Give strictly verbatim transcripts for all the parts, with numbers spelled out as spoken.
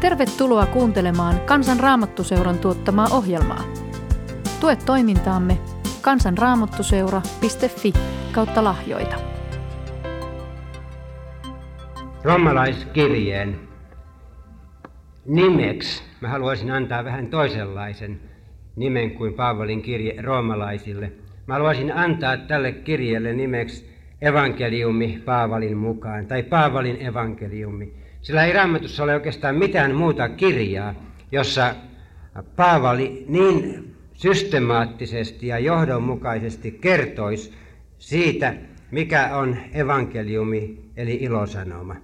Tervetuloa kuuntelemaan Kansan Raamattuseuran tuottamaa ohjelmaa. Tue toimintaamme kansanraamattuseura piste fi kautta lahjoita. Roomalaiskirjeen nimeksi mä haluaisin antaa vähän toisenlaisen nimen kuin Paavalin kirje roomalaisille. Mä haluaisin antaa tälle kirjeelle nimeksi Evankeliumi Paavalin mukaan, tai Paavalin evankeliumi. Sillä ei Raamatussa ole oikeastaan mitään muuta kirjaa, jossa Paavali niin systemaattisesti ja johdonmukaisesti kertoisi siitä, mikä on evankeliumi, eli ilosanoma.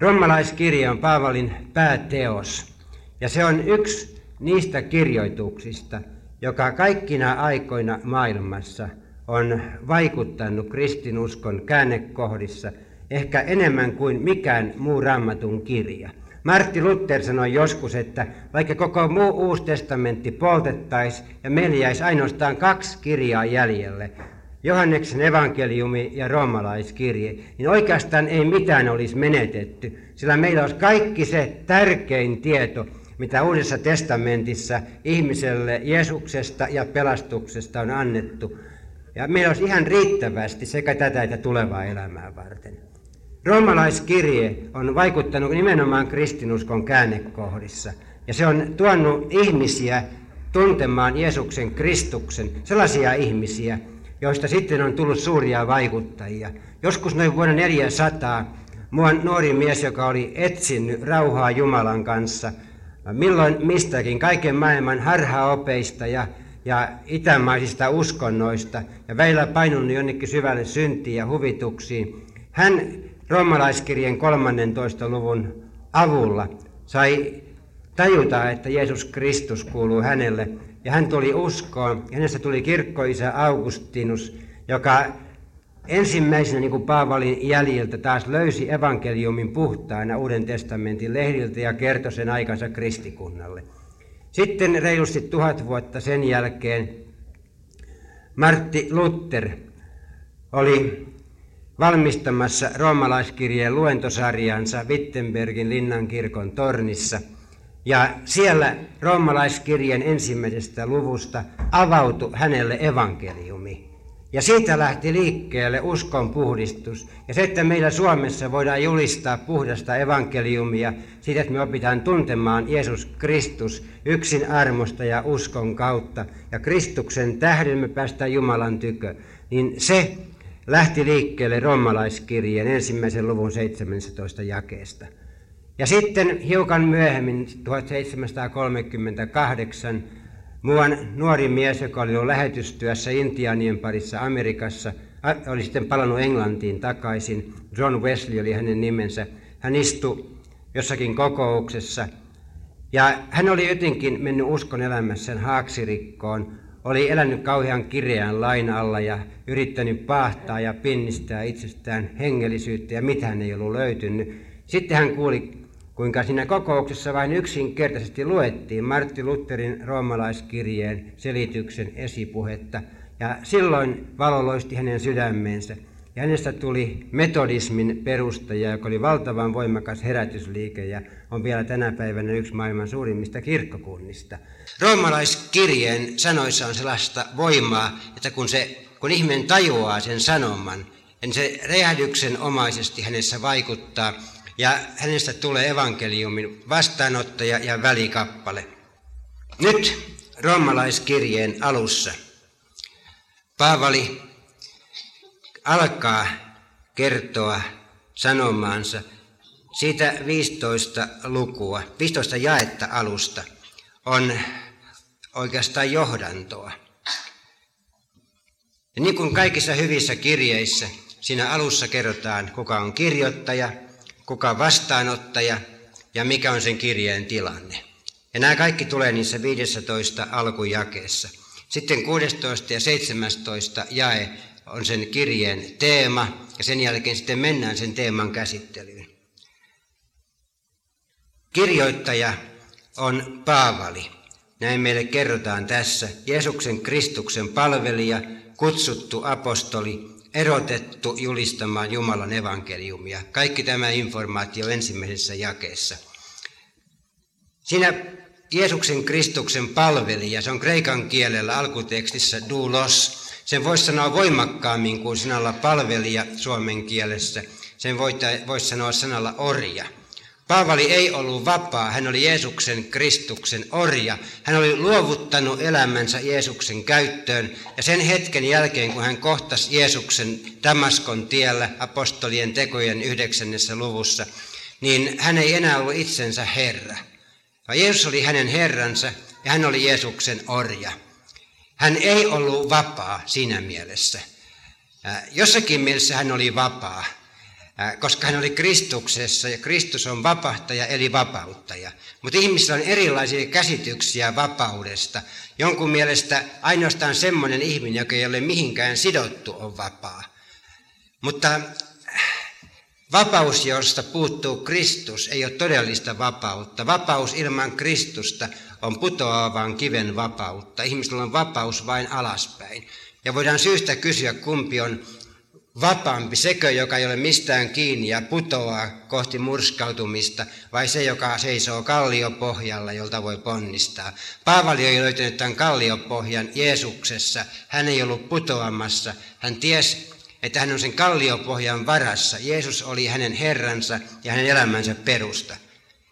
Roomalaiskirje on Paavalin pääteos, ja se on yksi niistä kirjoituksista, joka kaikkina aikoina maailmassa on vaikuttanut kristinuskon käännekohdissa ehkä enemmän kuin mikään muu Raamatun kirja. Martti Luther sanoi joskus, että vaikka koko muu Uusi testamentti poltettaisiin ja meillä jäisi ainoastaan kaksi kirjaa jäljelle, Johanneksen evankeliumi ja roomalaiskirje, niin oikeastaan ei mitään olisi menetetty, sillä meillä olisi kaikki se tärkein tieto, mitä Uudessa testamentissa ihmiselle Jeesuksesta ja pelastuksesta on annettu. Ja meillä olisi ihan riittävästi sekä tätä että tulevaa elämää varten. Roomalaiskirje on vaikuttanut nimenomaan kristinuskon käännekohdissa. Ja se on tuonut ihmisiä tuntemaan Jeesuksen Kristuksen, sellaisia ihmisiä, joista sitten on tullut suuria vaikuttajia. Joskus noin vuonna neljäsataa mua nuori mies, joka oli etsinyt rauhaa Jumalan kanssa, milloin mistäkin kaiken maailman harhaopeista ja ja itämaisista uskonnoista, ja välillä painunut jonnekin syvälle syntiin ja huvituksiin. Hän roomalaiskirjeen kolmannentoista luvun avulla sai tajuta, että Jeesus Kristus kuuluu hänelle, ja hän tuli uskoon, ja hänestä tuli kirkkoisä Augustinus, joka ensimmäisenä, niin kuin Paavalin jäljiltä, taas löysi evankeliumin puhtaana Uuden testamentin lehdiltä ja kertoi sen aikansa kristikunnalle. Sitten reilusti tuhat vuotta sen jälkeen Martti Luther oli valmistamassa roomalaiskirjeen luentosarjansa Wittenbergin Linnankirkon tornissa. Ja siellä roomalaiskirjeen ensimmäisestä luvusta avautui hänelle evankeliumi. Ja siitä lähti liikkeelle uskon puhdistus. Ja se, että meillä Suomessa voidaan julistaa puhdasta evankeliumia, siitä, että me opitaan tuntemaan Jeesus Kristus yksin armosta ja uskon kautta, ja Kristuksen tähden me päästään Jumalan tykö, niin se lähti liikkeelle roomalaiskirjeen ensimmäisen luvun seitsemännestätoista jakeesta. Ja sitten hiukan myöhemmin, tuhatseitsemänsataakolmekymmentäkahdeksan, muuan nuori mies, joka oli ollut lähetystyössä intiaanien parissa Amerikassa, oli sitten palannut Englantiin takaisin. John Wesley oli hänen nimensä. Hän istui jossakin kokouksessa, ja hän oli jotenkin mennyt uskon elämässään haaksirikkoon. Oli elänyt kauhean kireän lain alla ja yrittänyt paahtaa ja pinnistää itsestään hengellisyyttä, ja mitään ei ollut löytynyt. Sitten hän kuuli, kuinka siinä kokouksessa vain yksinkertaisesti luettiin Martti Lutherin roomalaiskirjeen selityksen esipuhetta. Ja silloin valo loisti hänen sydämeensä. Ja hänestä tuli metodismin perustaja, joka oli valtavan voimakas herätysliike ja on vielä tänä päivänä yksi maailman suurimmista kirkkokunnista. Roomalaiskirjeen sanoissa on sellaista voimaa, että kun, se, kun ihminen tajuaa sen sanoman, niin se räjähdyksen omaisesti hänessä vaikuttaa. Ja hänestä tulee evankeliumin vastaanottaja ja välikappale. Nyt roomalaiskirjeen alussa Paavali alkaa kertoa sanomaansa siitä viisitoista lukua, viisitoista jaetta alusta on oikeastaan johdantoa. Ja niin kuin kaikissa hyvissä kirjeissä, siinä alussa kerrotaan, kuka on kirjoittaja, kuka on vastaanottaja ja mikä on sen kirjeen tilanne. Ja nämä kaikki tulee niissä viidessätoista alkujakeessa. Sitten kuudestoista ja seitsemästoista jae on sen kirjeen teema, ja sen jälkeen sitten mennään sen teeman käsittelyyn. Kirjoittaja on Paavali. Näin meille kerrotaan tässä. Jeesuksen Kristuksen palvelija, kutsuttu apostoli, erotettu julistamaan Jumalan evankeliumia. Kaikki tämä informaatio ensimmäisessä jakeessa. Siinä Jeesuksen Kristuksen palvelija, se on kreikan kielellä alkutekstissä doulos. Sen voisi sanoa voimakkaammin kuin sanalla palvelija suomen kielessä. Sen voisi sanoa sanalla orja. Paavali ei ollut vapaa, hän oli Jeesuksen Kristuksen orja. Hän oli luovuttanut elämänsä Jeesuksen käyttöön ja sen hetken jälkeen, kun hän kohtasi Jeesuksen Damaskon tiellä apostolien tekojen yhdeksännessä luvussa, niin hän ei enää ollut itsensä herra. Vaan Jeesus oli hänen herransa ja hän oli Jeesuksen orja. Hän ei ollut vapaa siinä mielessä. Jossakin mielessä hän oli vapaa, koska hän oli Kristuksessa ja Kristus on vapahtaja eli vapauttaja. Mutta ihmisillä on erilaisia käsityksiä vapaudesta. Jonkun mielestä ainoastaan semmoinen ihminen, joka ei ole mihinkään sidottu, on vapaa. Mutta vapaus, josta puuttuu Kristus, ei ole todellista vapautta. Vapaus ilman Kristusta on putoavaan kiven vapautta. Ihmisillä on vapaus vain alaspäin. Ja voidaan syystä kysyä, kumpi on vapaampi, sekö, joka ei ole mistään kiinni ja putoaa kohti murskautumista, vai se, joka seisoo kalliopohjalla, jolta voi ponnistaa. Paavali ei löytänyt tämän kalliopohjan Jeesuksessa. Hän ei ollut putoamassa. Hän tiesi, että hän on sen kalliopohjan varassa. Jeesus oli hänen herransa ja hänen elämänsä perusta.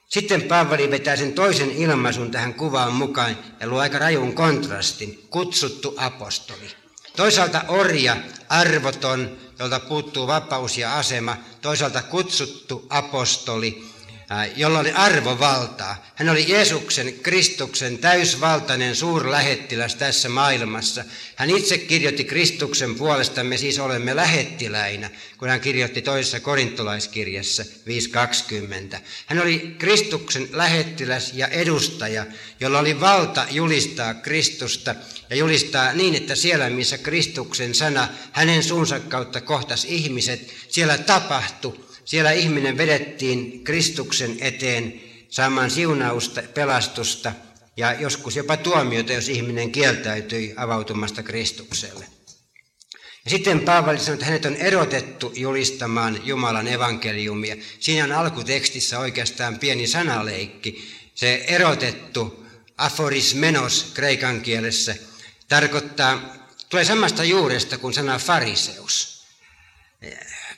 Sitten Paavali vetää sen toisen ilmaisun tähän kuvaan mukaan ja luo aika rajun kontrastin. Kutsuttu apostoli. Toisaalta orja, arvoton, jolta puuttuu vapaus ja asema. Toisaalta kutsuttu apostoli, jolla oli arvovaltaa. Hän oli Jeesuksen, Kristuksen täysvaltainen suurlähettiläs tässä maailmassa. Hän itse kirjoitti Kristuksen puolesta, me siis olemme lähettiläinä, kun hän kirjoitti toisessa korintolaiskirjassa viisi kaksikymmentä. Hän oli Kristuksen lähettiläs ja edustaja, jolla oli valta julistaa Kristusta ja julistaa niin, että siellä missä Kristuksen sana hänen suunsa kautta kohtasi ihmiset, siellä tapahtui. Siellä ihminen vedettiin Kristuksen eteen saamaan siunausta, pelastusta ja joskus jopa tuomiota, jos ihminen kieltäytyi avautumasta Kristukselle. Ja sitten Paavali sanoi, että hänet on erotettu julistamaan Jumalan evankeliumia. Siinä on alkutekstissä oikeastaan pieni sanaleikki. Se erotettu, aforismenos kreikan kielessä, tarkoittaa, tulee samasta juuresta kuin sana fariseus.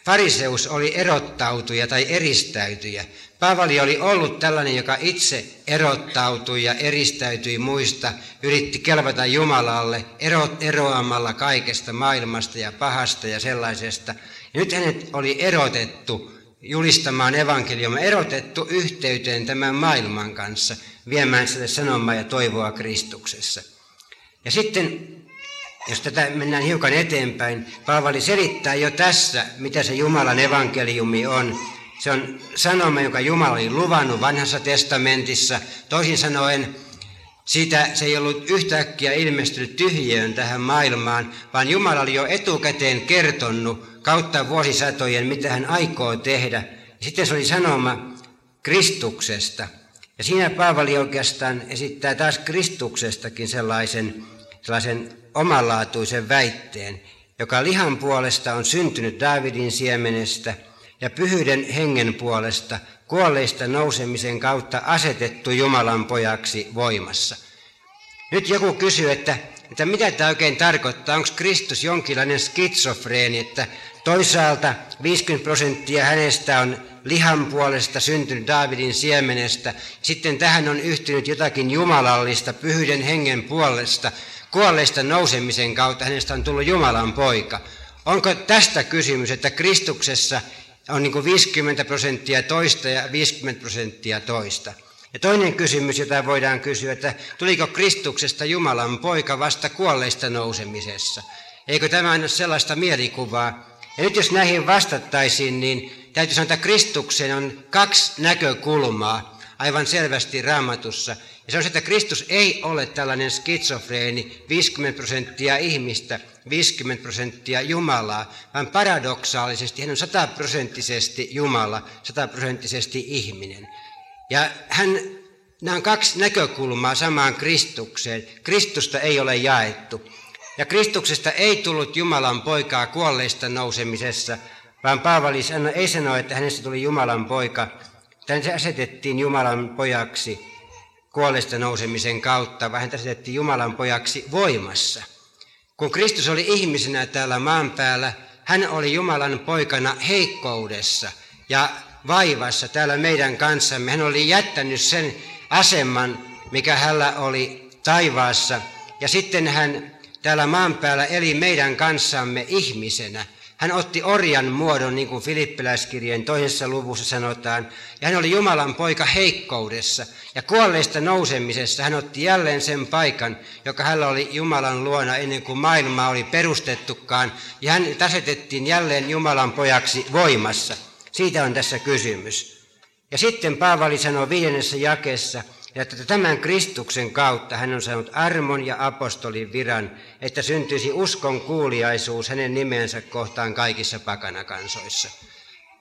Fariseus oli erottautuja tai eristäytyjä. Paavali oli ollut tällainen, joka itse erottautui ja eristäytyi muista, yritti kelvata Jumalalle ero, eroamalla kaikesta maailmasta ja pahasta ja sellaisesta. Ja nyt hänet oli erotettu julistamaan evankeliumia, erotettu yhteyteen tämän maailman kanssa, viemään sitä sanomaa ja toivoa Kristuksessa. Ja sitten, jos tätä mennään hiukan eteenpäin, Paavali selittää jo tässä, mitä se Jumalan evankeliumi on. Se on sanoma, joka Jumala oli luvannut vanhassa testamentissa. Toisin sanoen, sitä se ei ollut yhtäkkiä ilmestynyt tyhjiöön tähän maailmaan, vaan Jumala oli jo etukäteen kertonut kautta vuosisatojen, mitä hän aikoo tehdä. Sitten se oli sanoma Kristuksesta. Ja siinä Paavali oikeastaan esittää taas Kristuksestakin sellaisen, sellaisen omanlaatuisen väitteen, joka lihan puolesta on syntynyt Daavidin siemenestä ja pyhyyden hengen puolesta kuolleista nousemisen kautta asetettu Jumalan pojaksi voimassa. Nyt joku kysyy, että, että mitä tämä oikein tarkoittaa, onko Kristus jonkinlainen skitsofreeni, että toisaalta viisikymmentä prosenttia hänestä on lihan puolesta syntynyt Daavidin siemenestä, sitten tähän on yhtynyt jotakin jumalallista pyhyyden hengen puolesta, kuolleista nousemisen kautta hänestä on tullut Jumalan poika. Onko tästä kysymys, että Kristuksessa on niin kuin viisikymmentä prosenttia toista ja viisikymmentä prosenttia toista? Ja toinen kysymys, jota voidaan kysyä, että tuliko Kristuksesta Jumalan poika vasta kuolleista nousemisessa? Eikö tämä aina ole sellaista mielikuvaa? Ja nyt jos näihin vastattaisiin, niin täytyy sanoa, että Kristuksen on kaksi näkökulmaa aivan selvästi Raamatussa. Ja se on se, että Kristus ei ole tällainen skitsofreeni, viisikymmentä prosenttia ihmistä, viisikymmentä prosenttia Jumalaa, vaan paradoksaalisesti hän on sataprosenttisesti Jumala, sataprosenttisesti ihminen. Ja hän, nämä on kaksi näkökulmaa samaan Kristukseen. Kristusta ei ole jaettu. Ja Kristuksesta ei tullut Jumalan poikaa kuolleista nousemisessa, vaan Paavali ei sano, että hänestä tuli Jumalan poika. Tänne se asetettiin Jumalan pojaksi. kuolleista nousemisen kautta, vaan häntä asetettiin Jumalan pojaksi voimassa. Kun Kristus oli ihmisenä täällä maan päällä, hän oli Jumalan poikana heikkoudessa ja vaivassa täällä meidän kanssamme. Hän oli jättänyt sen aseman, mikä hänellä oli taivaassa, ja sitten hän täällä maan päällä eli meidän kanssamme ihmisenä. Hän otti orjan muodon, niin kuin Filippiläiskirjeen toisessa luvussa sanotaan, ja hän oli Jumalan poika heikkoudessa, ja kuolleista nousemisessa hän otti jälleen sen paikan, joka hänellä oli Jumalan luona ennen kuin maailmaa oli perustettukaan, ja hän asetettiin jälleen Jumalan pojaksi voimassa. Siitä on tässä kysymys. Ja sitten Paavali sanoo viidennessä jakeessa, että tämän Kristuksen kautta hän on saanut armon ja apostolin viran, että syntyisi uskon kuuliaisuus hänen nimensä kohtaan kaikissa pakanakansoissa.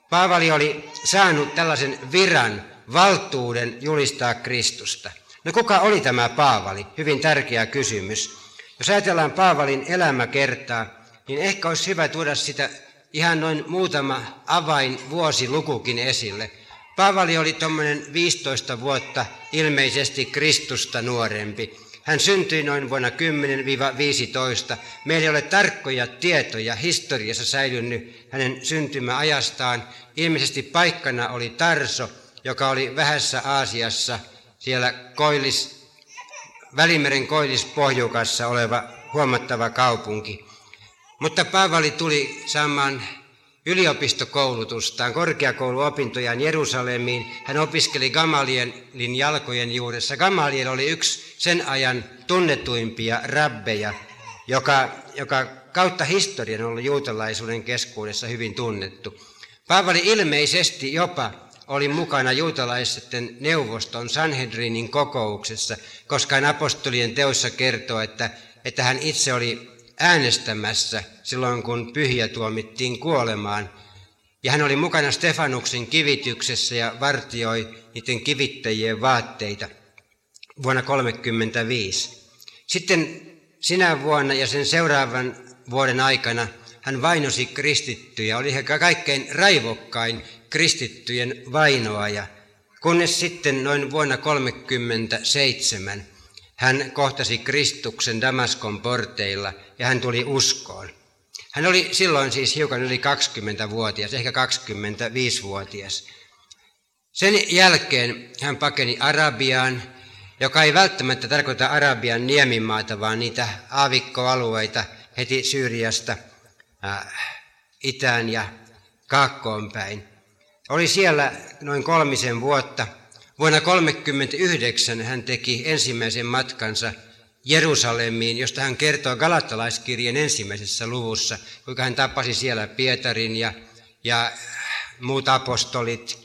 Paavali oli saanut tällaisen viran, valtuuden julistaa Kristusta. No kuka oli tämä Paavali? Hyvin tärkeä kysymys. Jos ajatellaan Paavalin elämäkertaa, niin ehkä olisi hyvä tuoda sitä ihan noin muutama avainvuosilukukin esille. Paavali oli tuommoinen viisitoista vuotta ilmeisesti Kristusta nuorempi. Hän syntyi noin vuonna kymmenen viisitoista. Meillä ei ole tarkkoja tietoja historiassa säilynyt hänen syntymäajastaan. Ilmeisesti paikkana oli Tarso, joka oli vähässä Aasiassa, siellä koillis, Välimeren koillispohjukassa oleva huomattava kaupunki. Mutta Paavali tuli saamaan yliopistokoulutustaan, korkeakouluopintojaan Jerusalemiin. Hän opiskeli Gamalielin jalkojen juuressa. Gamaliel oli yksi sen ajan tunnetuimpia rabbeja, joka, joka kautta historian on ollut juutalaisuuden keskuudessa hyvin tunnettu. Paavali ilmeisesti jopa oli mukana juutalaisten neuvoston Sanhedrinin kokouksessa, koska hän apostolien teossa kertoo, että, että hän itse oli äänestämässä silloin, kun pyhiä tuomittiin kuolemaan. Ja hän oli mukana Stefanuksen kivityksessä ja vartioi niiden kivittäjien vaatteita vuonna kolmekymmentäviisi. Sitten sinä vuonna ja sen seuraavan vuoden aikana hän vainosi kristittyjä. Oli ehkä kaikkein raivokkain kristittyjen vainoaja, kunnes sitten noin vuonna kolmekymmentäseitsemän hän kohtasi Kristuksen Damaskon porteilla ja hän tuli uskoon. Hän oli silloin siis hiukan yli kaksikymmentävuotias, ehkä kaksikymmentäviisivuotias. Sen jälkeen hän pakeni Arabiaan, joka ei välttämättä tarkoita Arabian niemimaata, vaan niitä aavikkoalueita heti Syyriasta äh, itään ja kaakkoon päin. Oli siellä noin kolmisen vuotta. Vuonna kolmekymmentäyhdeksän hän teki ensimmäisen matkansa Jerusalemiin, josta hän kertoo Galatalaiskirjeen ensimmäisessä luvussa, kuinka hän tapasi siellä Pietarin ja, ja muut apostolit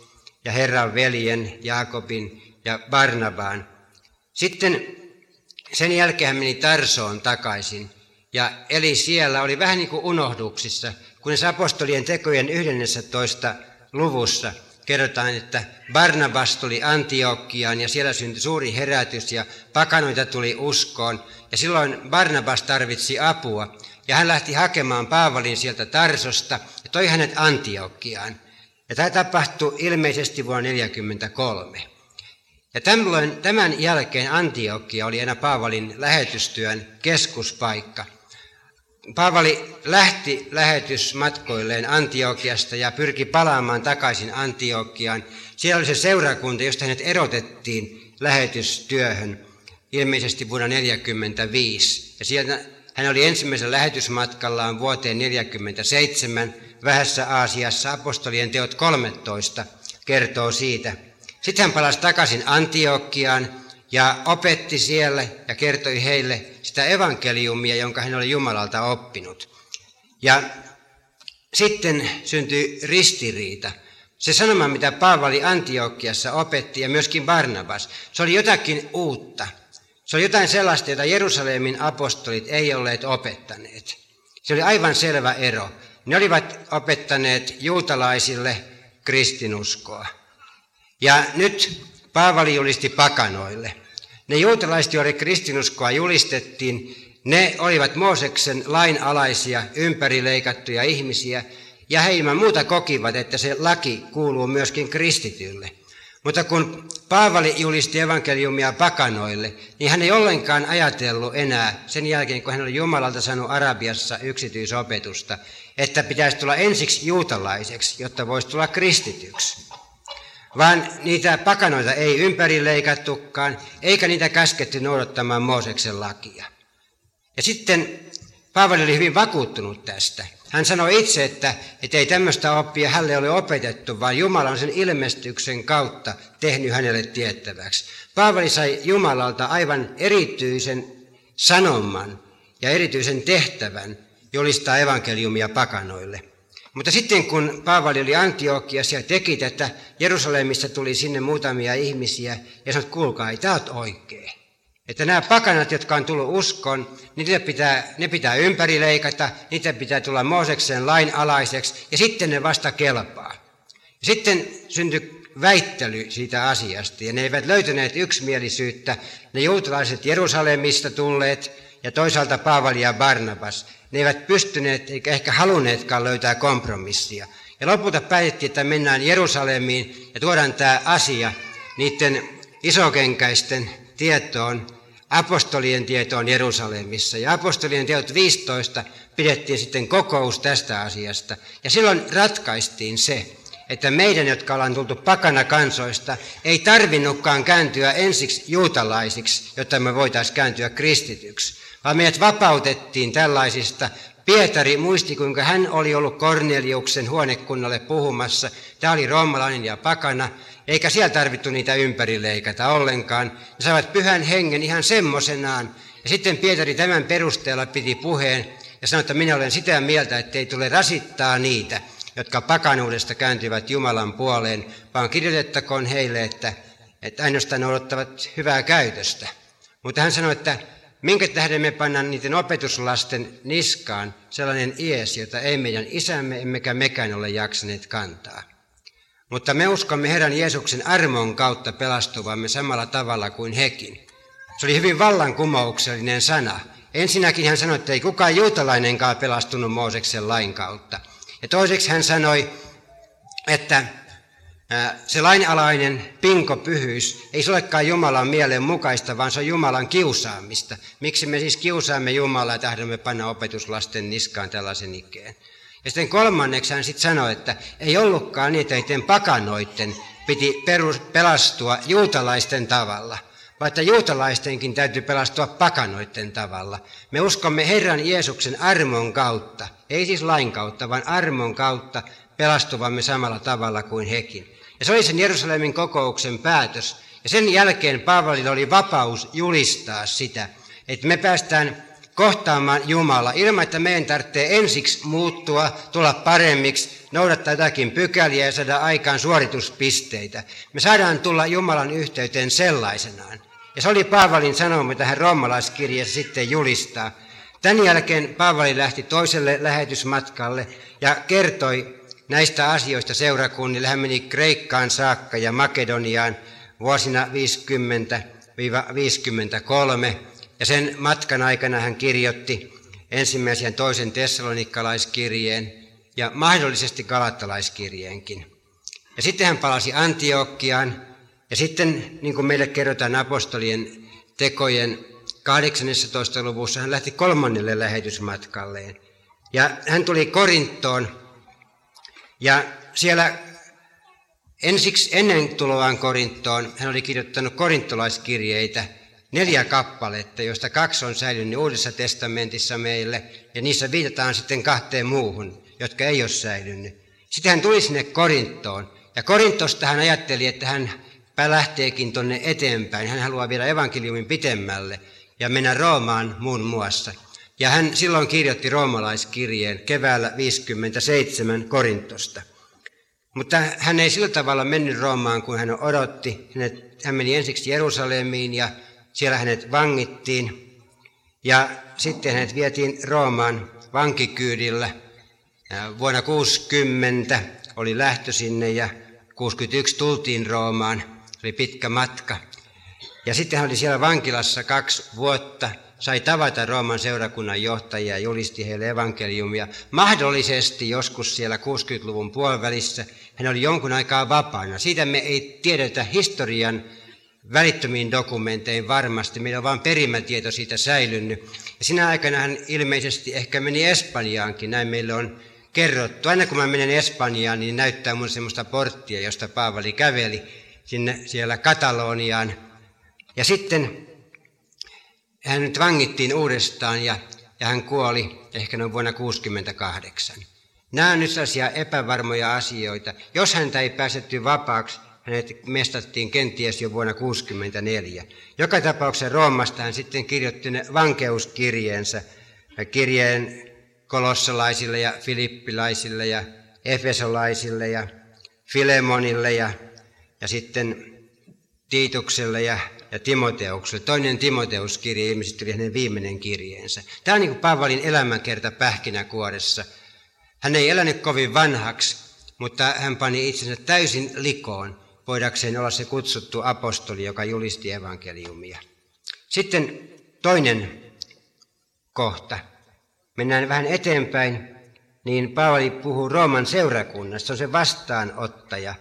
ja Herran veljen, Jaakobin ja Barnabaan. Sitten sen jälkeen hän meni Tarsoon takaisin ja eli siellä oli vähän niin kuin unohduksissa, kun apostolien tekojen yhdennentoista luvussa kerrotaan, että Barnabas tuli Antiokiaan ja siellä syntyi suuri herätys ja pakanoita tuli uskoon. Ja silloin Barnabas tarvitsi apua ja hän lähti hakemaan Paavalin sieltä Tarsosta ja toi hänet Antiokiaan. Ja tämä tapahtui ilmeisesti vuonna tuhatyhdeksänsataaneljäkymmentäkolme. Ja tämän, tämän jälkeen Antiokia oli enää Paavalin lähetystyön keskuspaikka. Paavali lähti lähetysmatkoilleen Antiokiasta ja pyrki palaamaan takaisin Antiokiaan. Siellä oli se seurakunta, josta hänet erotettiin lähetystyöhön ilmeisesti vuonna tuhatyhdeksänsataaneljäkymmentäviisi. Ja siellä hän oli ensimmäisellä lähetysmatkallaan vuoteen tuhatyhdeksänsataaneljäkymmentäseitsemän vähässä Aasiassa. Apostolien teot kolmetoista kertoo siitä. Sitten hän palasi takaisin Antiokiaan ja opetti siellä ja kertoi heille sitä evankeliumia, jonka hän oli Jumalalta oppinut. Ja sitten syntyi ristiriita. Se sanoma, mitä Paavali Antiokiassa opetti ja myöskin Barnabas, se oli jotakin uutta. Se oli jotain sellaista, jota Jerusalemin apostolit ei olleet opettaneet. Se oli aivan selvä ero. Ne olivat opettaneet juutalaisille kristinuskoa. Ja nyt Paavali julisti pakanoille. Ne juutalaiset, joille kristinuskoa julistettiin, ne olivat Mooseksen lain alaisia, ympärileikattuja ihmisiä, ja he ilman muuta kokivat, että se laki kuuluu myöskin kristitylle. Mutta kun Paavali julisti evankeliumia pakanoille, niin hän ei ollenkaan ajatellut enää sen jälkeen, kun hän oli Jumalalta saanut Arabiassa yksityisopetusta, että pitäisi tulla ensiksi juutalaiseksi, jotta voisi tulla kristityksi. Vaan niitä pakanoita ei ympärileikattukaan, eikä niitä käsketty noudattamaan Mooseksen lakia. Ja sitten Paavali oli hyvin vakuuttunut tästä. Hän sanoi itse, että, että ei tämmöistä oppia hänelle ole opetettu, vaan Jumala on sen ilmestyksen kautta tehnyt hänelle tiettäväksi. Paavali sai Jumalalta aivan erityisen sanoman ja erityisen tehtävän julistaa evankeliumia pakanoille. Mutta sitten kun Paavali oli Antiokiassa ja teki tätä, Jerusalemissa tuli sinne muutamia ihmisiä ja sanoi, että kuulkaa, ei tämä ole oikein. Että nämä pakanat, jotka on tullut uskoon, niin niitä pitää, ne pitää ympärileikata, niitä pitää tulla Mooseksen lain alaiseksi, ja sitten ne vasta kelpaa. Ja sitten syntyi väittely siitä asiasta, ja ne eivät löytäneet yksimielisyyttä. Ne juutalaiset Jerusalemista tulleet, ja toisaalta Paavali ja Barnabas, ne eivät pystyneet eikä ehkä halunneetkaan löytää kompromissia. Ja lopulta päätettiin, että mennään Jerusalemiin ja tuodaan tämä asia niiden isokenkäisten tietoon, apostolien tietoon Jerusalemissa. Ja apostolien teot viisitoista pidettiin sitten kokous tästä asiasta. Ja silloin ratkaistiin se, että meidän, jotka ollaan tultu pakana kansoista, ei tarvinnutkaan kääntyä ensiksi juutalaisiksi, jotta me voitaisiin kääntyä kristityksi. Vaan meidät vapautettiin tällaisista. Pietari muisti, kuinka hän oli ollut Korneliuksen huonekunnalle puhumassa. Tämä oli roomalainen ja pakana. Eikä siellä tarvittu niitä ympärileikata ollenkaan. Ne saivat pyhän hengen ihan semmoisenaan. Ja sitten Pietari tämän perusteella piti puheen ja sanoi, että minä olen sitä mieltä, että ei tule rasittaa niitä, jotka pakanuudesta kääntyvät Jumalan puoleen, vaan kirjoitettakoon heille, että, että ainoastaan odottavat hyvää käytöstä. Mutta hän sanoi, että minkä tähden me pannaan niiden opetuslasten niskaan sellainen ies, jota ei meidän isämme emmekä mekään ole jaksaneet kantaa. Mutta me uskomme Herran Jeesuksen armon kautta pelastuvamme samalla tavalla kuin hekin. Se oli hyvin vallankumouksellinen sana. Ensinnäkin hän sanoi, että ei kukaan juutalainenkaan pelastunut Mooseksen lain kautta. Ja toiseksi hän sanoi, että se lainalainen pinkopyhyys ei se olekaan Jumalan mielen mukaista, vaan se on Jumalan kiusaamista. Miksi me siis kiusaamme Jumalaa ja tahdomme panna opetuslasten niskaan tällaisen ikeen? Ja sitten kolmanneksi hän sitten sanoi, että ei ollutkaan niitä, joiden pakanoiden piti perus, pelastua juutalaisten tavalla, vaan että juutalaistenkin täytyy pelastua pakanoiden tavalla. Me uskomme Herran Jeesuksen armon kautta, ei siis lain kautta, vaan armon kautta pelastuvamme samalla tavalla kuin hekin. Ja se oli sen Jerusalemin kokouksen päätös. Ja sen jälkeen Paavalilla oli vapaus julistaa sitä, että me päästään kohtaamaan Jumala, ilman että meidän tarvitsee ensiksi muuttua, tulla paremmiksi, noudattaa jotakin pykäliä ja saada aikaan suorituspisteitä. Me saadaan tulla Jumalan yhteyteen sellaisenaan. Ja se oli Paavalin sanoma tähän roomalaiskirjeessä sitten julistaa. Tämän jälkeen Paavali lähti toiselle lähetysmatkalle ja kertoi näistä asioista seurakunnille. Hän meni Kreikkaan saakka ja Makedoniaan vuosina viisikymmentä viisikymmentäkolme. Ja sen matkan aikana hän kirjoitti ensimmäisen ja toisen tessalonikalaiskirjeen ja mahdollisesti galattalaiskirjeenkin. Ja sitten hän palasi Antiokiaan ja sitten, niin kuin meille kerrotaan apostolien tekojen kahdeksannessatoista luvussa, hän lähti kolmannelle lähetysmatkalleen. Ja hän tuli Korinttoon ja siellä ensiksi ennen tuloaan Korinttoon hän oli kirjoittanut korintolaiskirjeitä. Neljä kappaletta, joista kaksi on säilynyt Uudessa testamentissa meille, ja niissä viitataan sitten kahteen muuhun, jotka ei ole säilynyt. Sitten hän tuli sinne Korinttoon, ja Korintosta hän ajatteli, että hän lähteekin tuonne eteenpäin. Hän haluaa viedä evankeliumin pitemmälle ja mennä Roomaan muun muassa. Ja hän silloin kirjoitti roomalaiskirjeen keväällä viisikymmentäseitsemän Korintosta. Mutta hän ei sillä tavalla mennyt Roomaan, kuin hän odotti. Hän meni ensiksi Jerusalemiin ja siellä hänet vangittiin ja sitten hänet vietiin Roomaan vankikyydillä. Vuonna kuusikymmentä oli lähtö sinne ja kuusikymmentäyksi tultiin Roomaan. Se oli pitkä matka. Ja sitten hän oli siellä vankilassa kaksi vuotta sai tavata Rooman seurakunnan johtajia ja julisti heille evankeliumia. Mahdollisesti joskus siellä kuudenkymmenen luvun puolivälissä hän oli jonkun aikaa vapaana. Siitä me ei tiedetä historian välittömiin dokumentein varmasti. Meillä on vain perimätieto siitä säilynyt. Ja sinä aikana hän ilmeisesti ehkä meni Espanjaankin, näin meillä on kerrottu. Aina kun mä menen Espanjaan, niin näyttää mun semmoista porttia, josta Paavali käveli sinne siellä Kataloniaan. Ja sitten hän nyt vangittiin uudestaan ja, ja hän kuoli ehkä noin vuonna kuusikymmentäkahdeksan. Nämä on nyt sellaisia epävarmoja asioita. Jos häntä ei päästetty vapaaksi, hänet mestattiin kenties jo vuonna kuusikymmentäneljä. Joka tapauksessa Roomasta hän sitten kirjoitti ne vankeuskirjeensä, kirjeen kolossalaisille ja filippiläisille ja efesolaisille ja Filemonille ja, ja sitten Tiitukselle ja, ja Timoteukselle. Toinen Timoteuskirje ilmeisesti oli hänen viimeinen kirjeensä. Tämä on niin kuin Paavalin elämänkerta pähkinäkuoressa. Hän ei elänyt kovin vanhaksi, mutta hän pani itsensä täysin likoon, voidakseen olla se kutsuttu apostoli, joka julisti evankeliumia. Sitten toinen kohta. Mennään vähän eteenpäin, niin Paavali puhuu Rooman seurakunnasta, se on se vastaanottaja.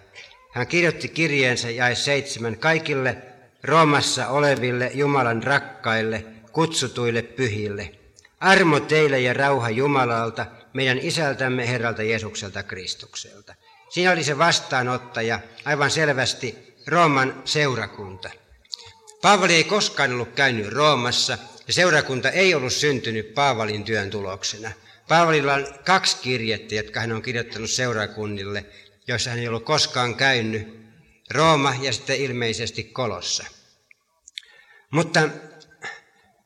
Hän kirjoitti kirjeensä jae seitsemän kaikille Roomassa oleville Jumalan rakkaille, kutsutuille pyhille. Armo teille ja rauha Jumalalta, meidän isältämme Herralta Jeesukselta Kristukselta. Siinä oli se vastaanottaja, aivan selvästi Rooman seurakunta. Paavali ei koskaan ollut käynyt Roomassa. Ja seurakunta ei ollut syntynyt Paavalin työn tuloksena. Paavalilla on kaksi kirjettä, jotka hän on kirjoittanut seurakunnille, joissa hän ei ollut koskaan käynyt. Rooma ja sitten ilmeisesti Kolossa. Mutta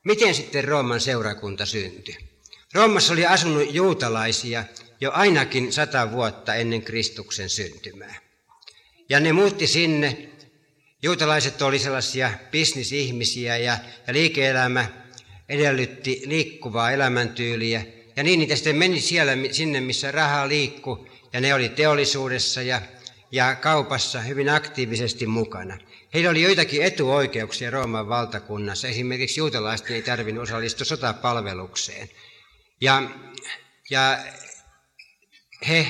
miten sitten Rooman seurakunta syntyi? Roomassa oli asunut juutalaisia jo ainakin sata vuotta ennen Kristuksen syntymää. Ja ne muutti sinne. Juutalaiset oli sellaisia bisnisihmisiä ja, ja liike-elämä edellytti liikkuvaa elämäntyyliä, ja niin niitä sitten meni siellä, sinne, missä raha liikkui, ja ne oli teollisuudessa ja, ja kaupassa hyvin aktiivisesti mukana. Heillä oli joitakin etuoikeuksia Rooman valtakunnassa, esimerkiksi juutalaiset ei tarvinnut osallistua sotapalvelukseen. Ja, ja he